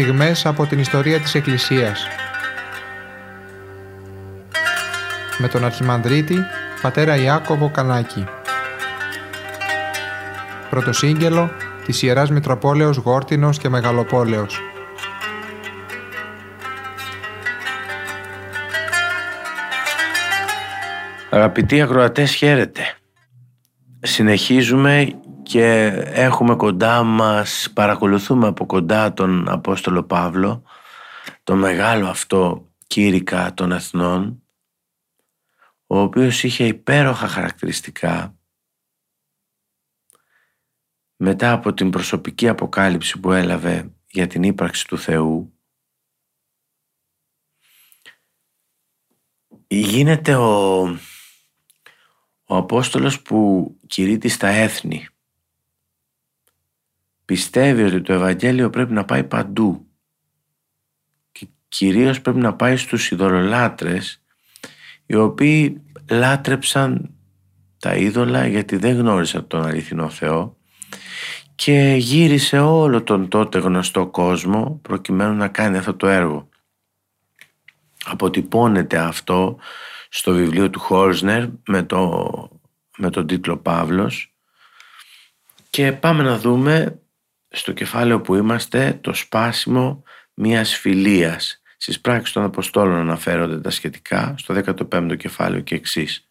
στιγμές από την ιστορία της Εκκλησίας. Με τον Αρχιμανδρίτη, πατέρα Ιάκωβο Κανάκη. Πρωτοσύγγελο της Ιεράς Μητροπόλεως Γόρτυνος και Μεγαλοπόλεως. Αγαπητοί ακροατές, χαίρετε. Συνεχίζουμε και έχουμε κοντά μας, παρακολουθούμε από κοντά τον Απόστολο Παύλο, τον μεγάλο αυτό κήρυκα των Εθνών, ο οποίος είχε υπέροχα χαρακτηριστικά μετά από την προσωπική αποκάλυψη που έλαβε για την ύπαρξη του Θεού. Γίνεται ο Απόστολος που κηρύττει στα έθνη. Πιστεύει ότι το Ευαγγέλιο πρέπει να πάει παντού και κυρίως πρέπει να πάει στους ειδωλολάτρες, οι οποίοι λάτρεψαν τα είδωλα γιατί δεν γνώρισαν τον αληθινό Θεό, και γύρισε όλο τον τότε γνωστό κόσμο προκειμένου να κάνει αυτό το έργο. Αποτυπώνεται αυτό στο βιβλίο του Χόρσνερ με τον τίτλο Παύλος, και πάμε να δούμε στο κεφάλαιο που είμαστε το σπάσιμο μιας φιλίας. Στις πράξεις των Αποστόλων αναφέρονται τα σχετικά στο 15ο κεφάλαιο και εξής.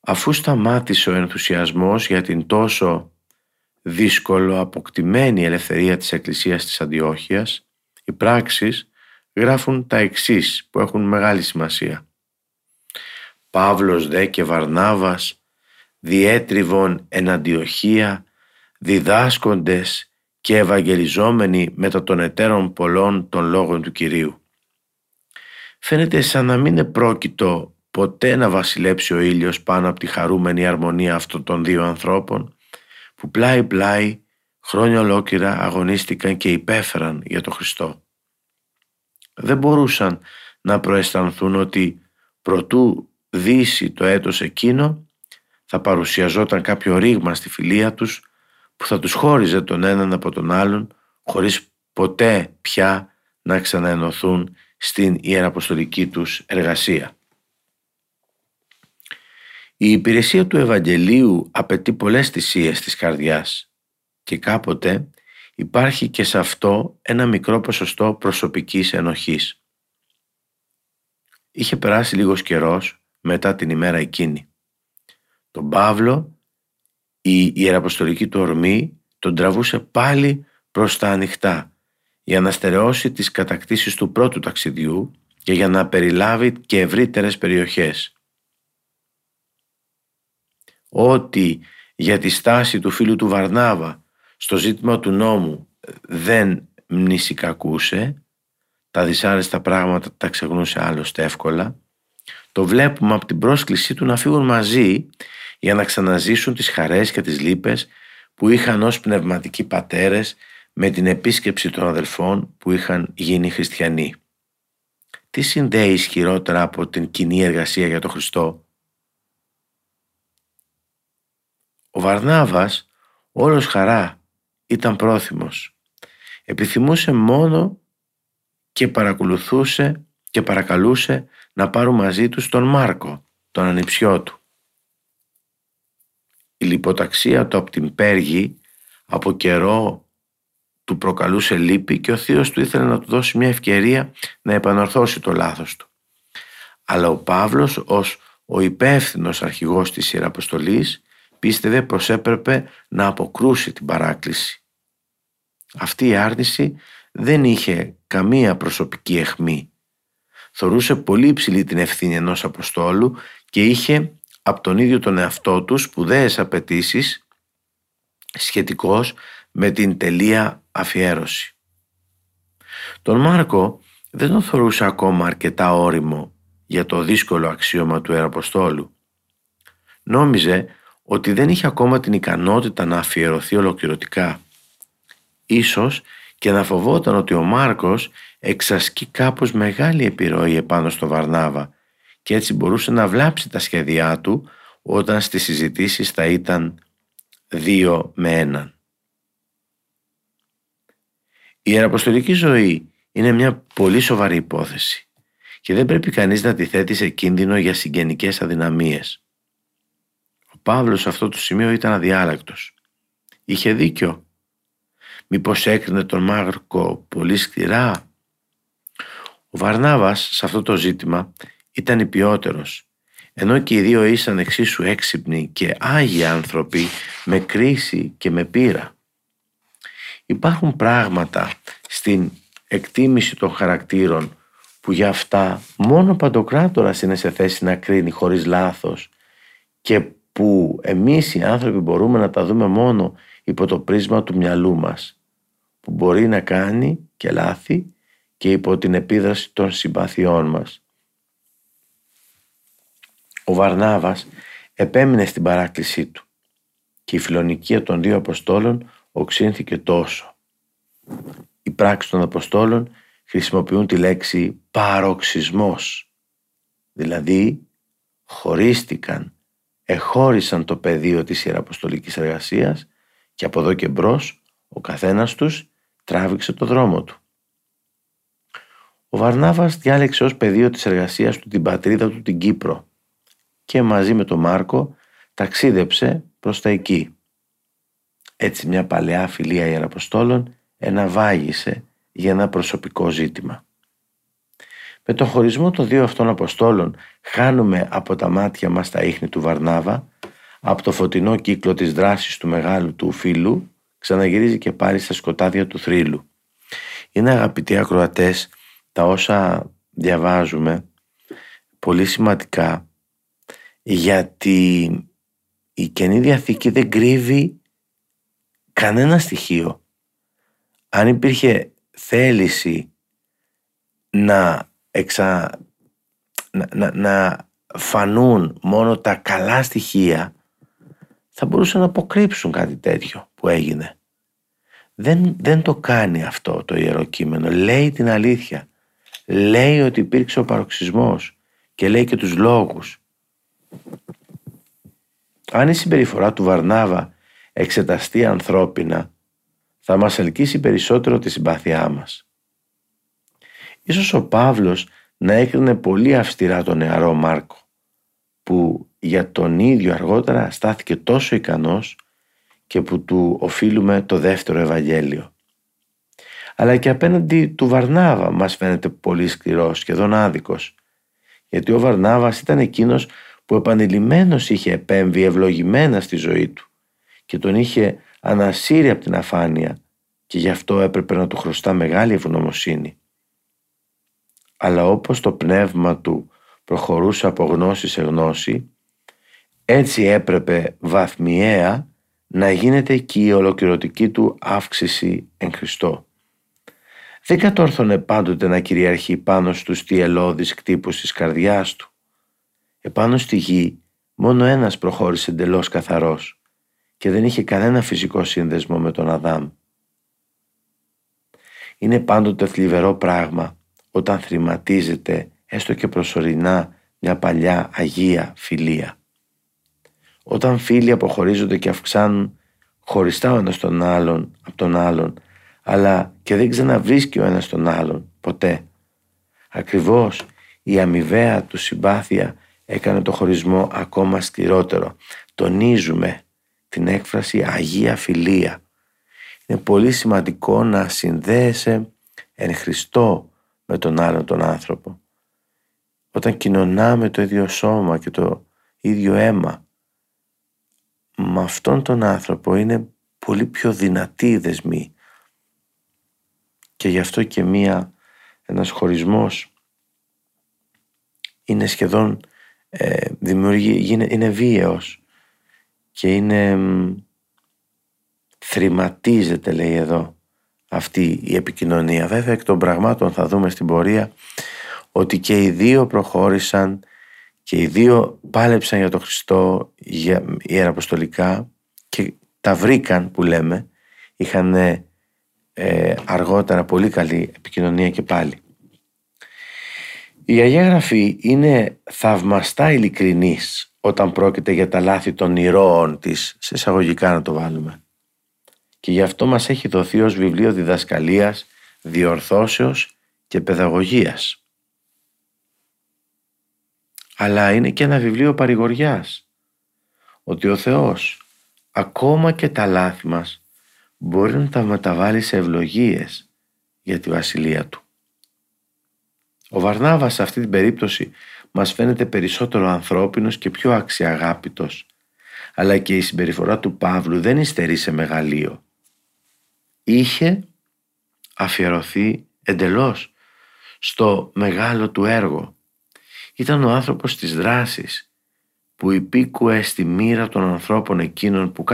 Αφού σταμάτησε ο ενθουσιασμός για την τόσο δύσκολο αποκτημένη ελευθερία της Εκκλησίας της Αντιόχειας, οι πράξεις γράφουν τα εξής που έχουν μεγάλη σημασία. Παύλος δε και Βαρνάβας, διέτριβων εν Αντιοχία, διδάσκοντες και ευαγγελιζόμενοι μετά των εταίρων πολλών των λόγων του Κυρίου. Φαίνεται σαν να μην επρόκειτο ποτέ να βασιλέψει ο ήλιος πάνω από τη χαρούμενη αρμονία αυτών των δύο ανθρώπων, που πλάι-πλάι χρόνια ολόκληρα αγωνίστηκαν και υπέφεραν για τον Χριστό. Δεν μπορούσαν να προαισθανθούν ότι προτού δύσει το έτος εκείνο θα παρουσιαζόταν κάποιο ρήγμα στη φιλία τους που θα τους χώριζε τον έναν από τον άλλον, χωρίς ποτέ πια να ξαναενωθούν στην ιεραποστολική τους εργασία. Η υπηρεσία του Ευαγγελίου απαιτεί πολλές θυσίες της καρδιάς και κάποτε υπάρχει και σε αυτό ένα μικρό ποσοστό προσωπικής ενοχής. Είχε περάσει λίγος καιρός μετά την ημέρα εκείνη. Τον Παύλο η ιεραποστολική του ορμή τον τραβούσε πάλι προς τα ανοιχτά για να στερεώσει τις κατακτήσεις του πρώτου ταξιδιού και για να περιλάβει και ευρύτερες περιοχές. Ό,τι για τη στάση του φίλου του Βαρνάβα στο ζήτημα του νόμου δεν μνησικακούσε, τα δυσάρεστα πράγματα τα ξεχνούσε άλλωστε εύκολα, το βλέπουμε από την πρόσκλησή του να φύγουν μαζί για να ξαναζήσουν τις χαρές και τις λύπες που είχαν ως πνευματικοί πατέρες με την επίσκεψη των αδελφών που είχαν γίνει χριστιανοί. Τι συνδέει ισχυρότερα από την κοινή εργασία για τον Χριστό? Ο Βαρνάβας όλος χαρά ήταν πρόθυμος. Επιθυμούσε μόνο και παρακολουθούσε και παρακαλούσε να πάρουν μαζί τους τον Μάρκο, τον ανιψιό του. Η λιποταξία του από την Πέργη από καιρό του προκαλούσε λύπη και ο θείος του ήθελε να του δώσει μια ευκαιρία να επανορθώσει το λάθος του. Αλλά ο Παύλος, ως ο υπεύθυνος αρχηγός της Ιεραποστολής, πίστευε πως έπρεπε να αποκρούσει την παράκληση. Αυτή η άρνηση δεν είχε καμία προσωπική αιχμή. Θορούσε πολύ υψηλή την ευθύνη ενός Αποστόλου και είχε από τον ίδιο τον εαυτό του σπουδαίες απαιτήσεις σχετικώς με την τελεία αφιέρωση. Τον Μάρκο δεν τον θορούσε ακόμα αρκετά ώριμο για το δύσκολο αξίωμα του Ιεραποστόλου. Νόμιζε ότι δεν είχε ακόμα την ικανότητα να αφιερωθεί ολοκληρωτικά. Ίσως και να φοβόταν ότι ο Μάρκος εξασκεί κάπως μεγάλη επιρροή επάνω στο Βαρνάβα και έτσι μπορούσε να βλάψει τα σχέδιά του όταν στις συζητήσεις θα ήταν 2-1. Η ιεραποστολική ζωή είναι μια πολύ σοβαρή υπόθεση και δεν πρέπει κανείς να τη θέτει σε κίνδυνο για συγγενικές αδυναμίες. Ο Παύλος σε αυτό το σημείο ήταν αδιάλακτος. Είχε δίκιο. Μήπως έκρινε τον Μάρκο πολύ σκληρά? Ο Βαρνάβας σε αυτό το ζήτημα ήταν υπιότερος, ενώ και οι δύο ήσαν εξίσου έξυπνοι και άγιοι άνθρωποι με κρίση και με πείρα. Υπάρχουν πράγματα στην εκτίμηση των χαρακτήρων που για αυτά μόνο ο Παντοκράτορας είναι σε θέση να κρίνει χωρίς λάθος και που εμείς οι άνθρωποι μπορούμε να τα δούμε μόνο υπό το πρίσμα του μυαλού μας, που μπορεί να κάνει και λάθη και υπό την επίδραση των συμπαθειών μας. Ο Βαρνάβας επέμεινε στην παράκλησή του και η φιλονικία των δύο Αποστόλων οξύνθηκε τόσο. Οι πράξεις των Αποστόλων χρησιμοποιούν τη λέξη παροξισμός, δηλαδή χωρίστηκαν, εχώρισαν το πεδίο της ιεραποστολικής εργασίας και από εδώ και μπρος ο καθένας τους τράβηξε το δρόμο του. Ο Βαρνάβας διάλεξε ως πεδίο της εργασίας του την πατρίδα του την Κύπρο και μαζί με τον Μάρκο ταξίδεψε προς τα εκεί. Έτσι μια παλαιά φιλία ιεραποστόλων εναβάγησε για ένα προσωπικό ζήτημα. Με τον χωρισμό των δύο αυτών Αποστόλων χάνουμε από τα μάτια μας τα ίχνη του Βαρνάβα, από το φωτεινό κύκλο της δράσης του μεγάλου του φίλου ξαναγυρίζει και πάλι στα σκοτάδια του θρύλου. Είναι, αγαπητοί ακροατές, τα όσα διαβάζουμε πολύ σημαντικά, γιατί η Καινή Διαθήκη δεν κρύβει κανένα στοιχείο. Αν υπήρχε θέληση να φανούν μόνο τα καλά στοιχεία, θα μπορούσαν να αποκρύψουν κάτι τέτοιο που έγινε. Δεν το κάνει αυτό το Ιερό Κείμενο. Λέει την αλήθεια. Λέει ότι υπήρξε ο παροξισμός και λέει και τους λόγους. Αν η συμπεριφορά του Βαρνάβα εξεταστεί ανθρώπινα, θα μας ελκύσει περισσότερο τη συμπάθειά μας. Ίσως ο Παύλος να έκρινε πολύ αυστηρά τον νεαρό Μάρκο, που για τον ίδιο αργότερα στάθηκε τόσο ικανός και που του οφείλουμε το δεύτερο Ευαγγέλιο. Αλλά και απέναντι του Βαρνάβα μας φαίνεται πολύ σκληρός, σχεδόν άδικος, γιατί ο Βαρνάβας ήταν εκείνος που επανειλημμένος είχε επέμβει ευλογημένα στη ζωή του και τον είχε ανασύρει από την αφάνεια και γι' αυτό έπρεπε να του χρωστά μεγάλη ευγνωμοσύνη. Αλλά όπως το πνεύμα του προχωρούσε από γνώση σε γνώση, έτσι έπρεπε βαθμιαία να γίνεται και η ολοκληρωτική του αύξηση εν Χριστώ. Δεν κατόρθωνε πάντοτε να κυριαρχεί πάνω στους τυελώδεις κτύπους της καρδιάς του. Επάνω στη γη μόνο ένας προχώρησε εντελώς καθαρός και δεν είχε κανένα φυσικό σύνδεσμο με τον Αδάμ. Είναι πάντοτε θλιβερό πράγμα όταν θρηματίζεται έστω και προσωρινά μια παλιά αγία φιλία. Όταν φίλοι αποχωρίζονται και αυξάνουν χωριστά ο ένας τον άλλον από τον άλλον, αλλά και δεν ξαναβρίσκει ο ένας τον άλλον ποτέ. Ακριβώς η αμοιβαία του συμπάθεια έκανε το χωρισμό ακόμα σκληρότερο. Τονίζουμε την έκφραση Αγία Φιλία. Είναι πολύ σημαντικό να συνδέεσαι εν Χριστώ με τον άλλον τον άνθρωπο. Όταν κοινωνάμε το ίδιο σώμα και το ίδιο αίμα, με αυτόν τον άνθρωπο είναι πολύ πιο δυνατή η δεσμή. Και γι' αυτό και ένας χωρισμός είναι σχεδόν είναι βίαιος και είναι θρηματίζεται, λέει εδώ, αυτή η επικοινωνία. Βέβαια εκ των πραγμάτων θα δούμε στην πορεία ότι και οι δύο προχώρησαν και οι δύο πάλεψαν για τον Χριστό ιεραποστολικά και τα βρήκαν, που λέμε. Είχαν αργότερα πολύ καλή επικοινωνία και πάλι. Η Αγία Γραφή είναι θαυμαστά ειλικρινής όταν πρόκειται για τα λάθη των ηρώων της, σε εισαγωγικά να το βάλουμε. Και γι' αυτό μας έχει δοθεί ως βιβλίο διδασκαλίας διορθώσεως και παιδαγωγίας. Αλλά είναι και ένα βιβλίο παρηγοριάς, ότι ο Θεός ακόμα και τα λάθη μας μπορεί να τα μεταβάλει σε ευλογίες για τη Βασιλεία Του. Ο Βαρνάβας σε αυτή την περίπτωση μας φαίνεται περισσότερο ανθρώπινος και πιο αξιαγάπητος, αλλά και η συμπεριφορά του Παύλου δεν υστερεί σε μεγαλείο. Είχε αφιερωθεί εντελώς στο μεγάλο του έργο. Ήταν ο άνθρωπος της δράσης που υπήκουε στη μοίρα των ανθρώπων εκείνων που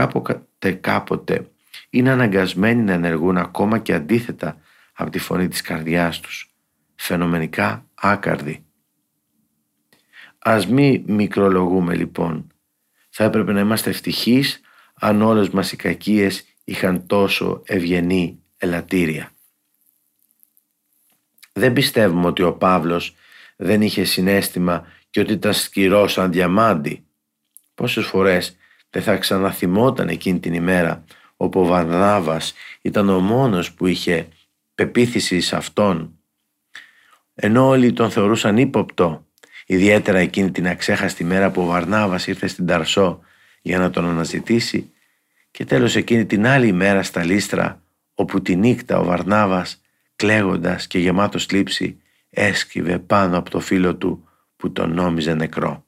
κάποτε είναι αναγκασμένοι να ενεργούν ακόμα και αντίθετα από τη φωνή της καρδιάς τους, φαινομενικά άκαρδοι. Ας μη μικρολογούμε λοιπόν. Θα έπρεπε να είμαστε ευτυχείς αν όλες μας οι κακίες είχαν τόσο ευγενή ελαττήρια. Δεν πιστεύουμε ότι ο Παύλος δεν είχε συναίσθημα και ότι ήταν σκληρός σαν διαμάντι. Πόσες φορές δεν θα ξαναθυμόταν εκείνη την ημέρα όπου ο Βαρνάβας ήταν ο μόνος που είχε πεποίθηση σε αυτόν, ενώ όλοι τον θεωρούσαν ύποπτο, ιδιαίτερα εκείνη την αξέχαστη μέρα που ο Βαρνάβας ήρθε στην Ταρσό για να τον αναζητήσει, και τέλος εκείνη την άλλη ημέρα στα Λίστρα, όπου τη νύχτα ο Βαρνάβας, κλαίγοντας και γεμάτος θλίψη, έσκυβε πάνω από το φίλο του που τον νόμιζε νεκρό.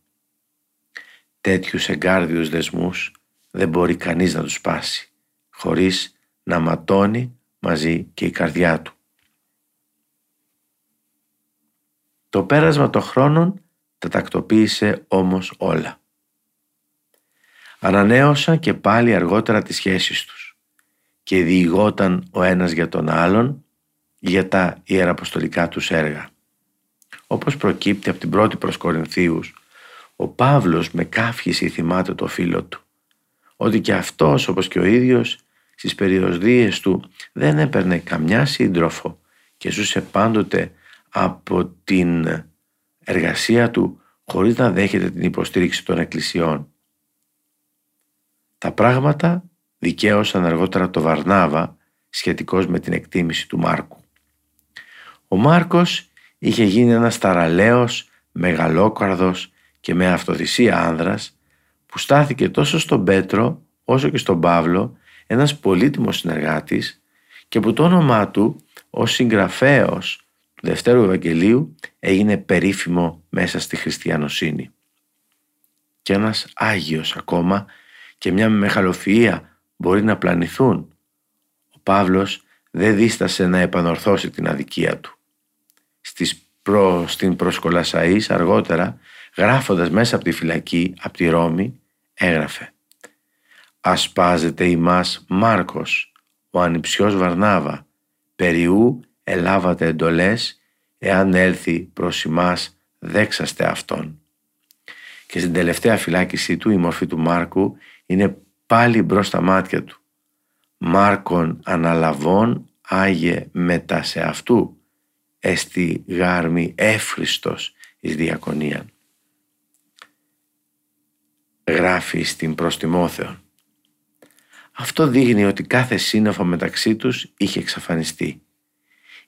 Τέτοιους εγκάρδιους δεσμούς δεν μπορεί κανείς να τους σπάσει, χωρίς να ματώνει μαζί και η καρδιά του. Το πέρασμα των χρόνων τα τακτοποίησε όμως όλα. Ανανέωσαν και πάλι αργότερα τις σχέσεις τους και διηγόταν ο ένας για τον άλλον για τα ιεραποστολικά τους έργα. Όπως προκύπτει από την πρώτη προς Κορινθίους, ο Παύλος με καύχηση θυμάται το φίλο του, ότι και αυτός όπως και ο ίδιος στις περιοδίες του δεν έπαιρνε καμιά σύντροφο και ζούσε πάντοτε από την εργασία του χωρίς να δέχεται την υποστήριξη των εκκλησιών. Τα πράγματα δικαίωσαν αργότερα το Βαρνάβα σχετικώς με την εκτίμηση του Μάρκου. Ο Μάρκος είχε γίνει ένας ταραλέος, μεγαλόκαρδος και με αυτοθυσία άνδρας που στάθηκε τόσο στον Πέτρο όσο και στον Παύλο ένας πολύτιμος συνεργάτης και που το όνομά του ως συγγραφέος του Δευτέρου Ευαγγελίου έγινε περίφημο μέσα στη χριστιανοσύνη. Και ένας Άγιος ακόμα και μια μεγαλοφυΐα μπορεί να πλανηθούν. Ο Παύλος δεν δίστασε να επανορθώσει την αδικία του. Στην προς Κολασσαΐς αργότερα, γράφοντας μέσα από τη φυλακή, από τη Ρώμη, έγραφε «Ασπάζεται ημάς Μάρκος, ο ανιψιός Βαρνάβα, περιού ελάβατε εντολές, εάν έλθει προς ημάς δέξαστε αυτόν». Και στην τελευταία φυλάκισή του η μορφή του Μάρκου είναι πάλι μπρος στα μάτια του. «Μάρκον αναλαβών άγε μετά σε αυτού, εστι γάρμι εύχριστος εις διακονίαν». Γράφει στην προς Τιμόθεον. Αυτό δείχνει ότι κάθε σύννεφο μεταξύ τους είχε εξαφανιστεί.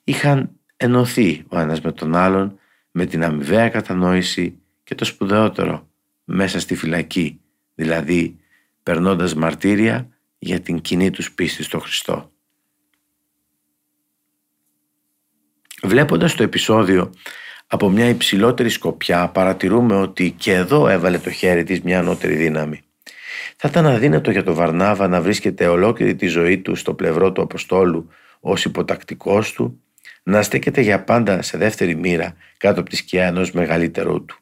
Είχαν ενωθεί ο ένας με τον άλλον με την αμοιβαία κατανόηση και το σπουδαιότερο μέσα στη φυλακή, δηλαδή περνώντας μαρτύρια για την κοινή τους πίστη στο Χριστό. Βλέποντας το επεισόδιο από μια υψηλότερη σκοπιά, παρατηρούμε ότι και εδώ έβαλε το χέρι της μια ανώτερη δύναμη. Θα ήταν αδύνατο για τον Βαρνάβα να βρίσκεται ολόκληρη τη ζωή του στο πλευρό του Αποστόλου ως υποτακτικός του, να στέκεται για πάντα σε δεύτερη μοίρα κάτω από τη σκιά ενός μεγαλύτερου του.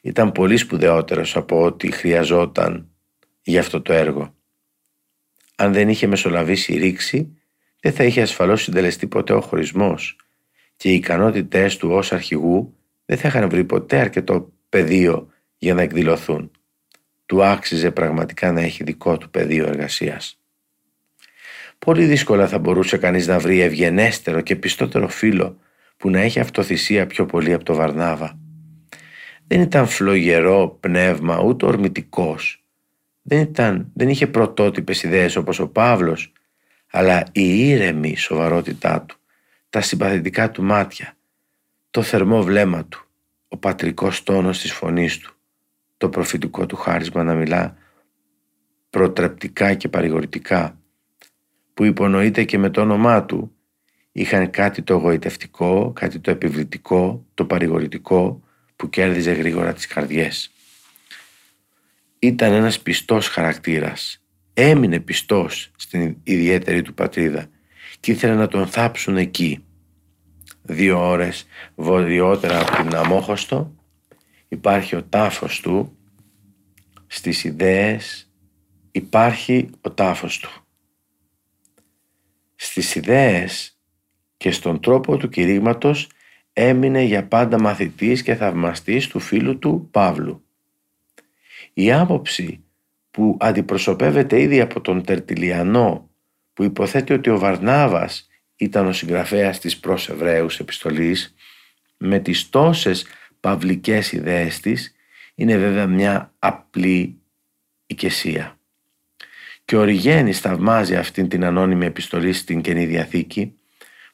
Ήταν πολύ σπουδαιότερος από ό,τι χρειαζόταν για αυτό το έργο. Αν δεν είχε μεσολαβήσει η ρήξη, δεν θα είχε ασφαλώς συντελεστεί ποτέ ο χωρισμός και οι ικανότητές του ως αρχηγού δεν θα είχαν βρει ποτέ αρκετό πεδίο για να εκδηλωθούν. Του άξιζε πραγματικά να έχει δικό του πεδίο εργασίας. Πολύ δύσκολα θα μπορούσε κανείς να βρει ευγενέστερο και πιστότερο φίλο που να έχει αυτοθυσία πιο πολύ από τον Βαρνάβα. Δεν ήταν φλογερό πνεύμα ούτε ορμητικός. Δεν είχε πρωτότυπες ιδέες όπως ο Παύλος, αλλά η ήρεμη σοβαρότητά του, τα συμπαθητικά του μάτια, το θερμό βλέμμα του, ο πατρικός τόνος της φωνής του, το προφητικό του χάρισμα να μιλά προτρεπτικά και παρηγορητικά, που υπονοείται και με το όνομά του, είχαν κάτι το γοητευτικό, κάτι το επιβλητικό, το παρηγορητικό, που κέρδιζε γρήγορα τις καρδιές. Ήταν ένας πιστός χαρακτήρας. Έμεινε πιστός στην ιδιαίτερη του πατρίδα και ήθελε να τον θάψουν εκεί. 2 ώρες βορειότερα από την Αμμόχωστο υπάρχει ο τάφος του. Στις Ιδαίες υπάρχει ο τάφος του. Στις Ιδαίες και στον τρόπο του κηρύγματος έμεινε για πάντα μαθητής και θαυμαστής του φίλου του Παύλου. Η άποψη που αντιπροσωπεύεται ήδη από τον Τερτυλλιανό, που υποθέτει ότι ο Βαρνάβας ήταν ο συγγραφέας της προς Εβραίους επιστολής, με τις τόσες παυλικές ιδέες της, είναι βέβαια μια απλή οικεσία. Και ο Ωριγένης θαυμάζει αυτήν την ανώνυμη επιστολή στην Καινή Διαθήκη,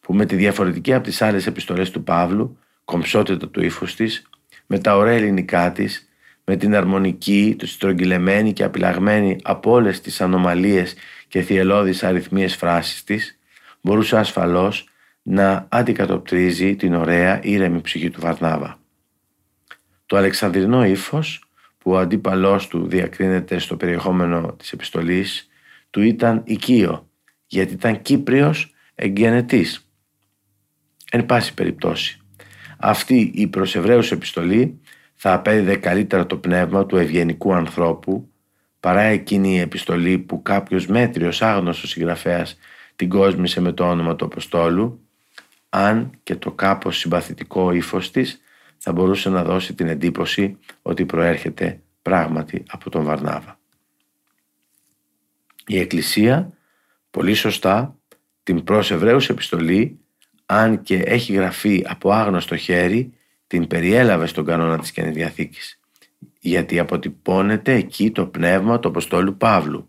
που με τη διαφορετική από τις άλλες επιστολές του Παύλου, κομψότητα του ύφους της, με τα ωραία ελληνικά της, με την αρμονική, του στρογγυλεμένη και απειλαγμένη από όλες τις ανομαλίες και θυελώδεις αριθμίες φράσεις της, μπορούσε ασφαλώς να αντικατοπτρίζει την ωραία ήρεμη ψυχή του Βαρνάβα. Το αλεξανδρινό ύφος, που ο αντίπαλός του διακρίνεται στο περιεχόμενο της επιστολής, του ήταν οικείο, γιατί ήταν Κύπριος εγγενετής. Εν πάση περιπτώσει, αυτή η προς Εβραίους επιστολή θα απέδιδε καλύτερα το πνεύμα του ευγενικού ανθρώπου παρά εκείνη η επιστολή που κάποιος μέτριος άγνωστος συγγραφέας την κόσμησε με το όνομα του Αποστόλου, αν και το κάπως συμπαθητικό ύφος της θα μπορούσε να δώσει την εντύπωση ότι προέρχεται πράγματι από τον Βαρνάβα. Η Εκκλησία, πολύ σωστά, την προς Εβραίους επιστολή, αν και έχει γραφεί από άγνωστο χέρι, την περιέλαβε στον κανόνα της Καινής Διαθήκης, γιατί αποτυπώνεται εκεί το πνεύμα του Αποστόλου Παύλου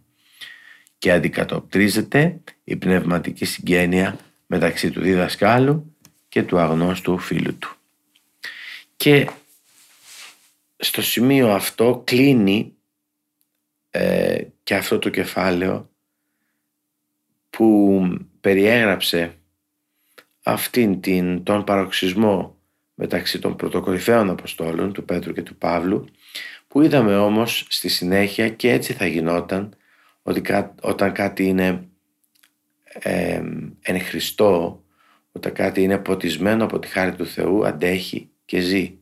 και αντικατοπτρίζεται η πνευματική συγγένεια μεταξύ του διδασκάλου και του αγνώστου φίλου του. Και στο σημείο αυτό κλείνει και αυτό το κεφάλαιο που περιέγραψε αυτήν τον παροξισμό μεταξύ των πρωτοκορυφαίων Αποστόλων του Πέτρου και του Παύλου, που είδαμε όμως στη συνέχεια, και έτσι θα γινόταν, ότι όταν κάτι είναι εν Χριστώ, όταν κάτι είναι ποτισμένο από τη χάρη του Θεού, αντέχει και ζει.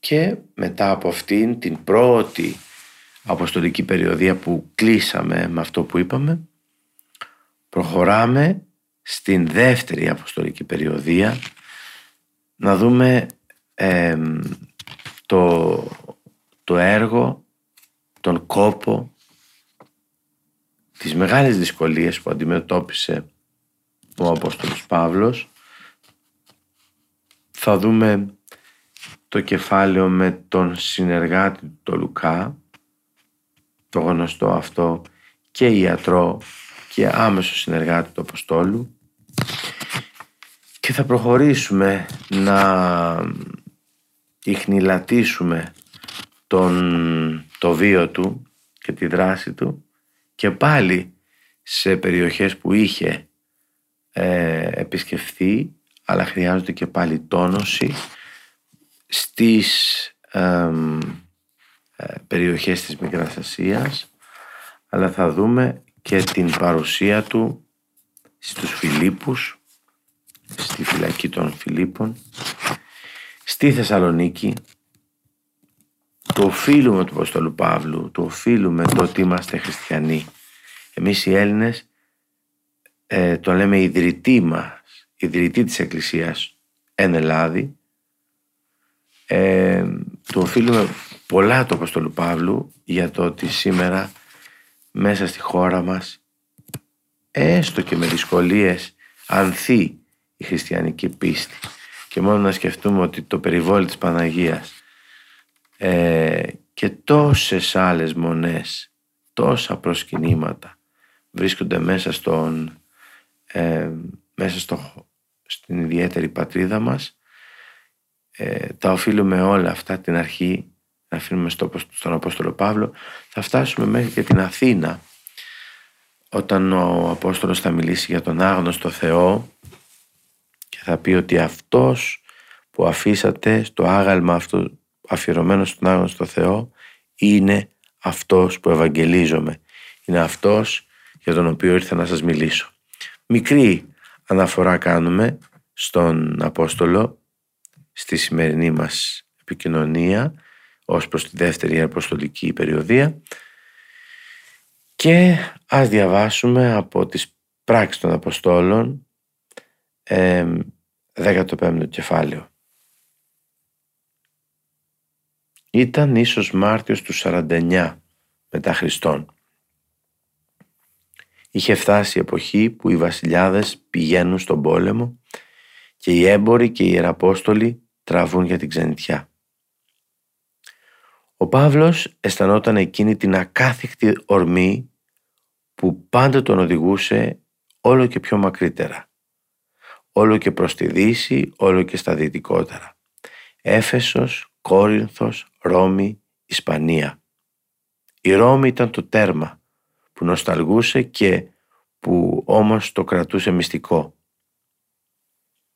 Και μετά από αυτήν την πρώτη αποστολική περιοδία που κλείσαμε με αυτό που είπαμε, προχωράμε στην δεύτερη αποστολική περιοδία, να δούμε το έργο, τον κόπο, τις μεγάλες δυσκολίες που αντιμετώπισε ο Απόστολος Παύλος. Θα δούμε το κεφάλαιο με τον συνεργάτη του, τον Λουκά, το γνωστό αυτό και ιατρό και άμεσο συνεργάτη του Αποστόλου, και θα προχωρήσουμε να ιχνηλατήσουμε το βίο του και τη δράση του, και πάλι σε περιοχές που είχε επισκεφθεί, αλλά χρειάζονται και πάλι τόνωση στις περιοχές της Μικράς Ασίας, αλλά θα δούμε και την παρουσία του στους Φιλίππους, στη φυλακή των Φιλίππων, στη Θεσσαλονίκη. Το οφείλουμε του Αποστόλου Παύλου, το οφείλουμε το ότι είμαστε χριστιανοί. Εμείς οι Έλληνες το λέμε ιδρυτή μας, ιδρυτή της Εκκλησίας εν Ελλάδη. Το οφείλουμε πολλά του Αποστόλου Παύλου για το ότι σήμερα μέσα στη χώρα μας, έστω και με δυσκολίες, ανθεί η χριστιανική πίστη. Και μόνο να σκεφτούμε ότι το περιβόλι της Παναγίας και τόσες άλλες μονές, τόσα προσκυνήματα, βρίσκονται μέσα, στην ιδιαίτερη πατρίδα μας. Τα οφείλουμε όλα αυτά, την αρχή να αφήνουμε στον Απόστολο Παύλο. Θα φτάσουμε μέχρι και την Αθήνα, όταν ο Απόστολος θα μιλήσει για τον άγνωστο Θεό και θα πει ότι αυτός που αφήσατε στο άγαλμα αυτό, αφιερωμένο στον άγνωστο Θεό, είναι αυτός που ευαγγελίζομαι, είναι αυτός για τον οποίο ήρθα να σας μιλήσω. Μικρή αναφορά κάνουμε στον Απόστολο στη σημερινή μας επικοινωνία ως προς τη δεύτερη αποστολική περιοδία, και ας διαβάσουμε από τις πράξεις των Αποστόλων, 15ο κεφάλαιο. Ήταν ίσως Μάρτιος του 49 μετά Χριστόν. Είχε φτάσει η εποχή που οι βασιλιάδες πηγαίνουν στον πόλεμο και οι έμποροι και οι ιεραπόστολοι τραβούν για την ξενιτιά. Ο Παύλος αισθανόταν εκείνη την ακάθεκτη ορμή που πάντα τον οδηγούσε όλο και πιο μακρύτερα, όλο και προς τη δύση, όλο και στα δυτικότερα. Έφεσος, Κόρινθος, Ρώμη, Ισπανία. Η Ρώμη ήταν το τέρμα που νοσταλγούσε και που όμως το κρατούσε μυστικό.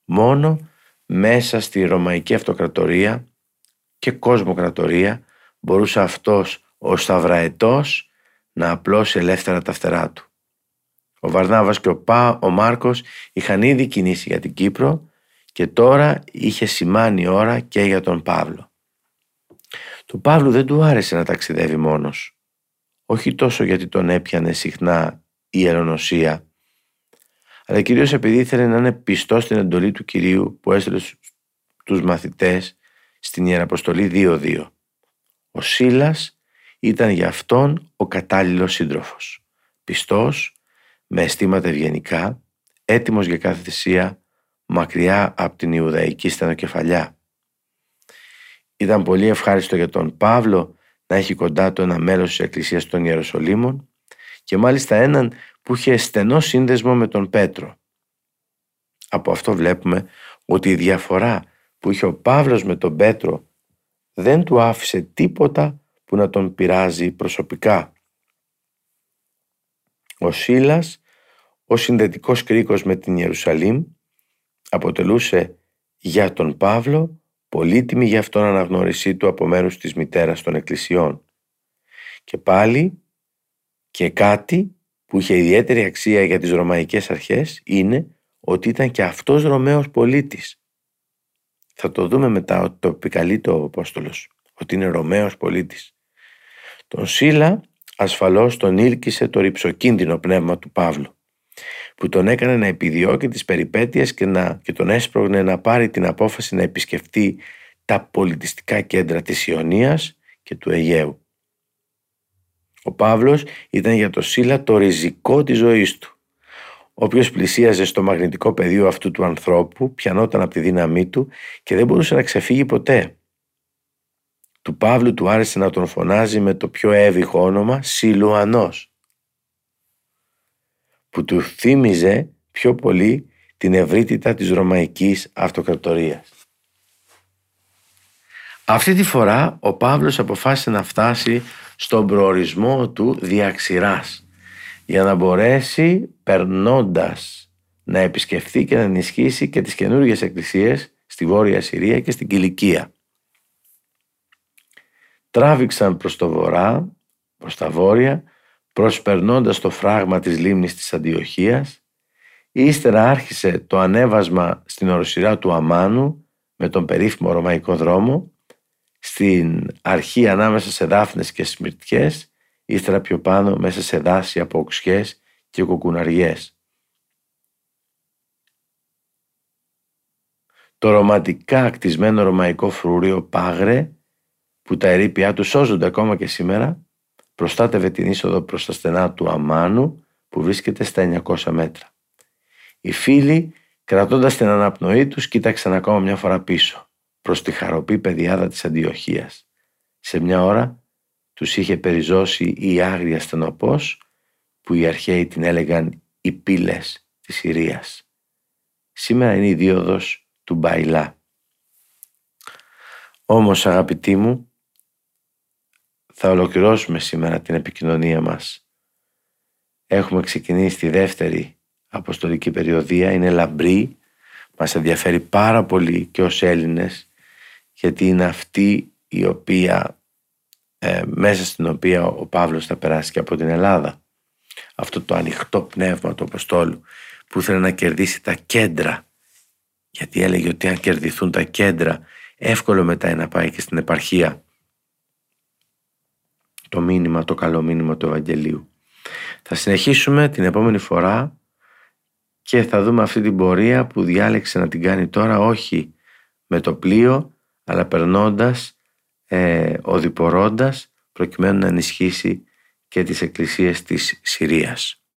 Μόνο μέσα στη Ρωμαϊκή Αυτοκρατορία και Κοσμοκρατορία μπορούσε αυτός ο σταυραετός να απλώσει ελεύθερα τα φτερά του. Ο Βαρνάβας και ο Μάρκος είχαν ήδη κινήσει για την Κύπρο και τώρα είχε σημάνει η ώρα και για τον Παύλο. Του Παύλου δεν του άρεσε να ταξιδεύει μόνος. Όχι τόσο γιατί τον έπιανε συχνά η ελονοσία, αλλά κυρίως επειδή ήθελε να είναι πιστός στην εντολή του Κυρίου που έστειλε τους μαθητές στην Ιεραποστολή 2-2. Ο Σίλας ήταν για αυτόν ο κατάλληλος σύντροφος, πιστός, με αισθήματα ευγενικά, έτοιμος για κάθε θυσία, μακριά από την Ιουδαϊκή στενοκεφαλιά. Ήταν πολύ ευχάριστο για τον Παύλο να έχει κοντά του ένα μέλος της Εκκλησίας των Ιεροσολύμων και μάλιστα έναν που είχε στενό σύνδεσμο με τον Πέτρο. Από αυτό βλέπουμε ότι η διαφορά που είχε ο Παύλος με τον Πέτρο δεν του άφησε τίποτα που να τον πειράζει προσωπικά. Ο Σίλας, ο συνδετικός κρίκος με την Ιερουσαλήμ, αποτελούσε για τον Παύλο πολύτιμη για αυτόν αναγνώρισή του από μέρους της μητέρας των εκκλησιών. Και πάλι, και κάτι που είχε ιδιαίτερη αξία για τις ρωμαϊκές αρχές είναι ότι ήταν και αυτός Ρωμαίος πολίτης. Θα το δούμε μετά ότι το επικαλείται ο Απόστολος, ότι είναι Ρωμαίος πολίτης. Τον Σίλα ασφαλώς τον ήλκησε το ρυψοκίνδυνο πνεύμα του Παύλου, που τον έκανε να επιδιώκει τις περιπέτειες και τον έσπρωγνε να πάρει την απόφαση να επισκεφτεί τα πολιτιστικά κέντρα της Ιωνίας και του Αιγαίου. Ο Παύλος ήταν για τον Σίλα το ριζικό της ζωής του. Όποιος πλησίαζε στο μαγνητικό πεδίο αυτού του ανθρώπου πιανόταν από τη δύναμή του και δεν μπορούσε να ξεφύγει ποτέ. Του Παύλου του άρεσε να τον φωνάζει με το πιο έβυχο όνομα Σιλουανός, που του θύμιζε πιο πολύ την ευρύτητα της Ρωμαϊκής Αυτοκρατορίας. Αυτή τη φορά ο Παύλος αποφάσισε να φτάσει στον προορισμό του διαξηράς, για να μπορέσει περνώντας να επισκεφθεί και να ενισχύσει και τις καινούργιες εκκλησίες στη Βόρεια Συρία και στην Κιλικία. Τράβηξαν προς το βορρά, προς τα βόρεια, προσπερνώντας το φράγμα της λίμνης της Αντιοχίας. Ύστερα άρχισε το ανέβασμα στην οροσειρά του Αμάνου με τον περίφημο Ρωμαϊκό δρόμο, στην αρχή ανάμεσα σε δάφνες και σμυρτιές, ύστερα πιο πάνω μέσα σε δάση από οξιές και κοκκουναριές. Το ρομαντικά κτισμένο ρωμαϊκό φρούριο Πάγρε, που τα ερείπια του σώζονται ακόμα και σήμερα, προστάτευε την είσοδο προς τα στενά του Αμάνου που βρίσκεται στα 900 μέτρα. Οι φίλοι, κρατώντας την αναπνοή τους, κοίταξαν ακόμα μια φορά πίσω, προς τη χαροπή πεδιάδα της Αντιοχίας. Σε μια ώρα τους είχε περιζώσει η άγρια στενοπός που οι αρχαίοι την έλεγαν οι πύλες της Συρίας. Σήμερα είναι η δίωδος του Μπαϊλά. Όμως, αγαπητοί μου, θα ολοκληρώσουμε σήμερα την επικοινωνία μας. Έχουμε ξεκινήσει τη δεύτερη αποστολική περιοδία, είναι λαμπρή, μας ενδιαφέρει πάρα πολύ και ως Έλληνες, γιατί είναι αυτή η οποία, μέσα στην οποία ο Παύλος θα περάσει και από την Ελλάδα. Αυτό το ανοιχτό πνεύμα του Αποστόλου που ήθελε να κερδίσει τα κέντρα, γιατί έλεγε ότι αν κερδιθούν τα κέντρα, εύκολο μετά είναι να πάει και στην επαρχία το μήνυμα, το καλό μήνυμα του Ευαγγελίου. Θα συνεχίσουμε την επόμενη φορά και θα δούμε αυτή την πορεία που διάλεξε να την κάνει τώρα, όχι με το πλοίο, αλλά περνώντας, οδηπορώντας, προκειμένου να ενισχύσει και τις εκκλησίες της Συρίας.